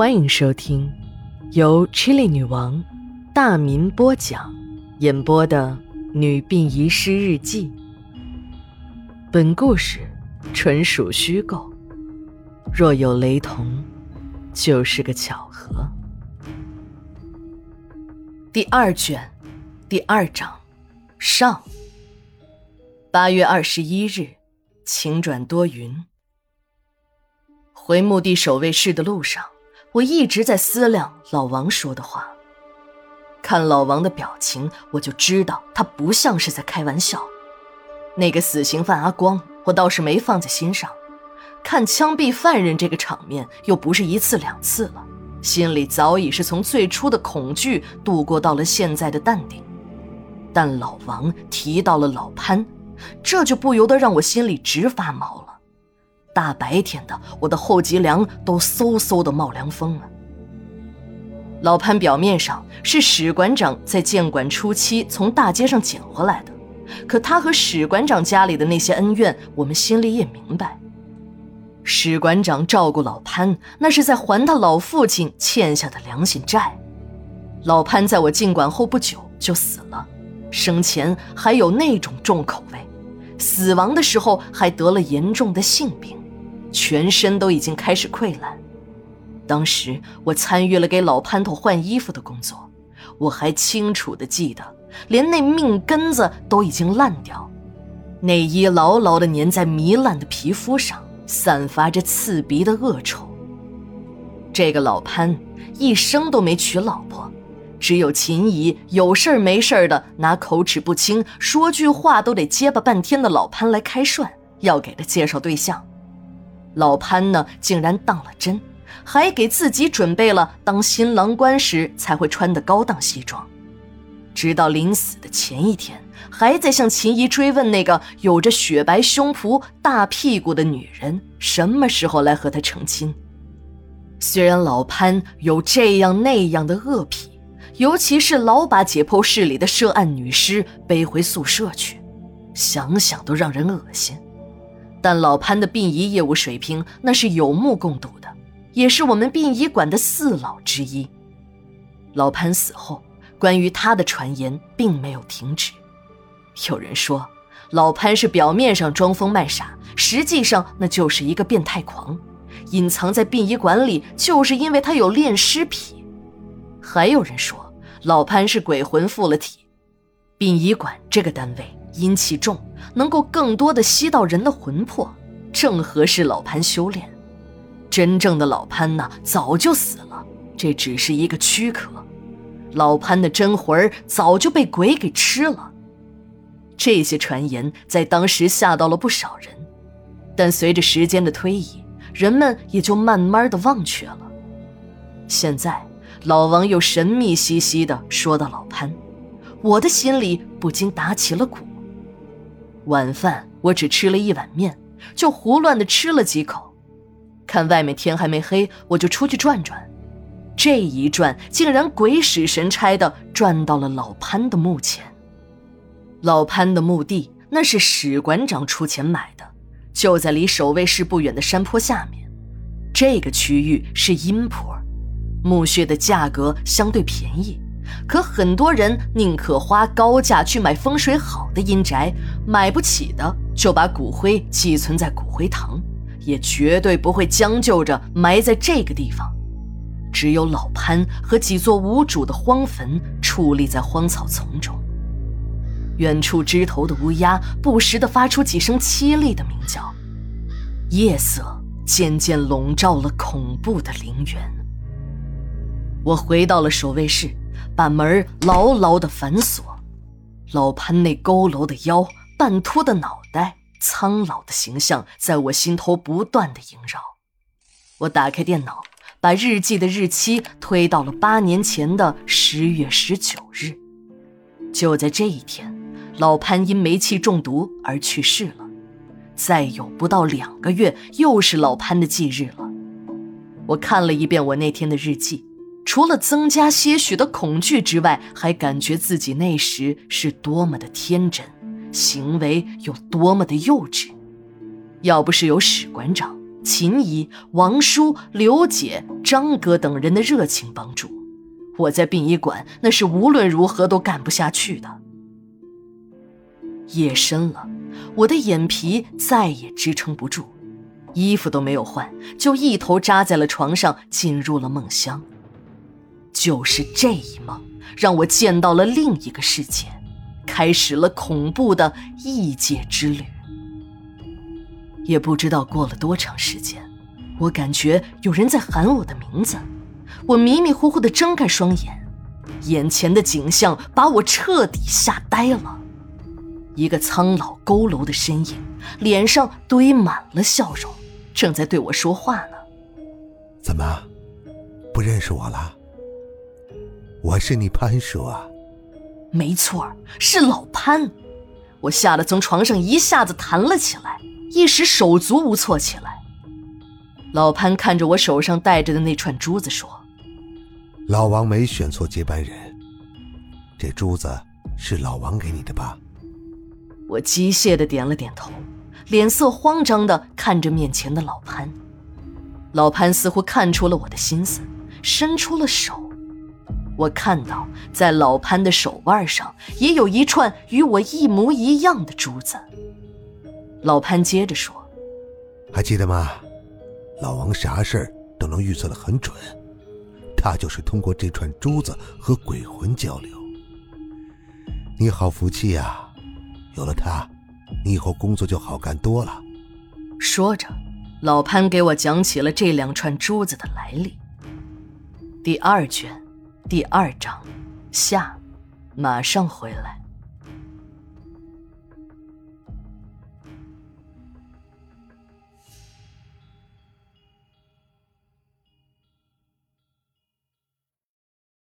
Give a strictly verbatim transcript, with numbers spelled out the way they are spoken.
欢迎收听由 Chili 女王大民播讲演播的《女病遗失日记》。本故事纯属虚构，若有雷同，就是个巧合。第二卷，第二章上。八月二十一日，晴转多云。回墓地守卫室的路上，我一直在思量老王说的话。看老王的表情，我就知道他不像是在开玩笑。那个死刑犯阿光，我倒是没放在心上。看枪毙犯人这个场面，又不是一次两次了，心里早已是从最初的恐惧度过到了现在的淡定。但老王提到了老潘，这就不由得让我心里直发毛了。大白天的，我的后脊梁都嗖嗖的冒凉风了。老潘表面上是史馆长在建馆初期从大街上捡回来的，可他和史馆长家里的那些恩怨，我们心里也明白。史馆长照顾老潘，那是在还他老父亲欠下的良心债。老潘在我进馆后不久就死了，生前还有那种重口味，死亡的时候还得了严重的性病，全身都已经开始溃烂。当时我参与了给老潘头换衣服的工作，我还清楚地记得，连那命根子都已经烂掉，内衣牢牢地粘在糜烂的皮肤上，散发着刺鼻的恶臭。这个老潘一生都没娶老婆，只有秦姨有事没事的拿口齿不清，说句话都得结巴半天的老潘来开涮，要给他介绍对象。老潘呢，竟然当了真，还给自己准备了当新郎官时才会穿的高档西装。直到临死的前一天，还在向秦姨追问那个有着雪白胸脯大屁股的女人什么时候来和他成亲。虽然老潘有这样那样的恶癖，尤其是老把解剖室里的涉案女尸背回宿舍去，想想都让人恶心。但老潘的殡仪业务水平那是有目共睹的，也是我们殡仪馆的四老之一。老潘死后，关于他的传言并没有停止。有人说，老潘是表面上装疯卖傻，实际上那就是一个变态狂，隐藏在殡仪馆里就是因为他有恋尸癖。还有人说，老潘是鬼魂附了体，殡仪馆这个单位阴气重，能够更多的吸到人的魂魄，正合适老潘修炼。真正的老潘呢，早就死了，这只是一个躯壳，老潘的真魂早就被鬼给吃了。这些传言在当时吓到了不少人，但随着时间的推移，人们也就慢慢的忘却了。现在老王又神秘兮兮地说到老潘，我的心里不禁打起了鼓。晚饭我只吃了一碗面，就胡乱地吃了几口。看外面天还没黑，我就出去转转。这一转，竟然鬼使神差地转到了老潘的墓前。老潘的墓地那是史馆长出钱买的，就在离守卫室不远的山坡下面。这个区域是阴坡，墓穴的价格相对便宜，可很多人宁可花高价去买风水好的阴宅，买不起的就把骨灰寄存在骨灰堂，也绝对不会将就着埋在这个地方。只有老潘和几座无主的荒坟矗立在荒草丛中，远处枝头的乌鸦不时地发出几声凄厉的鸣叫。夜色渐渐笼罩了恐怖的陵园。我回到了守卫室，把门牢牢地反锁。老潘那佝偻的腰，半秃的脑袋，苍老的形象在我心头不断地萦绕。我打开电脑，把日记的日期推到了八年前的十月十九日。就在这一天，老潘因煤气中毒而去世了。再有不到两个月，又是老潘的忌日了。我看了一遍我那天的日记，除了增加些许的恐惧之外，还感觉自己那时是多么的天真，行为有多么的幼稚。要不是有史馆长，秦姨、王叔、刘姐、张哥等人的热情帮助，我在殡仪馆那是无论如何都干不下去的。夜深了，我的眼皮再也支撑不住，衣服都没有换，就一头扎在了床上，进入了梦乡。就是这一梦，让我见到了另一个世界，开始了恐怖的异界之旅。也不知道过了多长时间，我感觉有人在喊我的名字，我迷迷糊糊地睁开双眼，眼前的景象把我彻底吓呆了。一个苍老佝偻的身影，脸上堆满了笑容，正在对我说话呢。怎么，不认识我了？我是你潘叔啊。没错，是老潘。我吓得从床上一下子弹了起来，一时手足无措起来。老潘看着我手上戴着的那串珠子说：老王没选错接班人，这珠子是老王给你的吧？我机械地点了点头，脸色慌张地看着面前的老潘。老潘似乎看出了我的心思，伸出了手。我看到在老潘的手腕上也有一串与我一模一样的珠子。老潘接着说：还记得吗？老王啥事儿都能预测得很准，他就是通过这串珠子和鬼魂交流。你好福气啊，有了他，你以后工作就好干多了。说着，老潘给我讲起了这两串珠子的来历。第二卷，第二章，下，马上回来。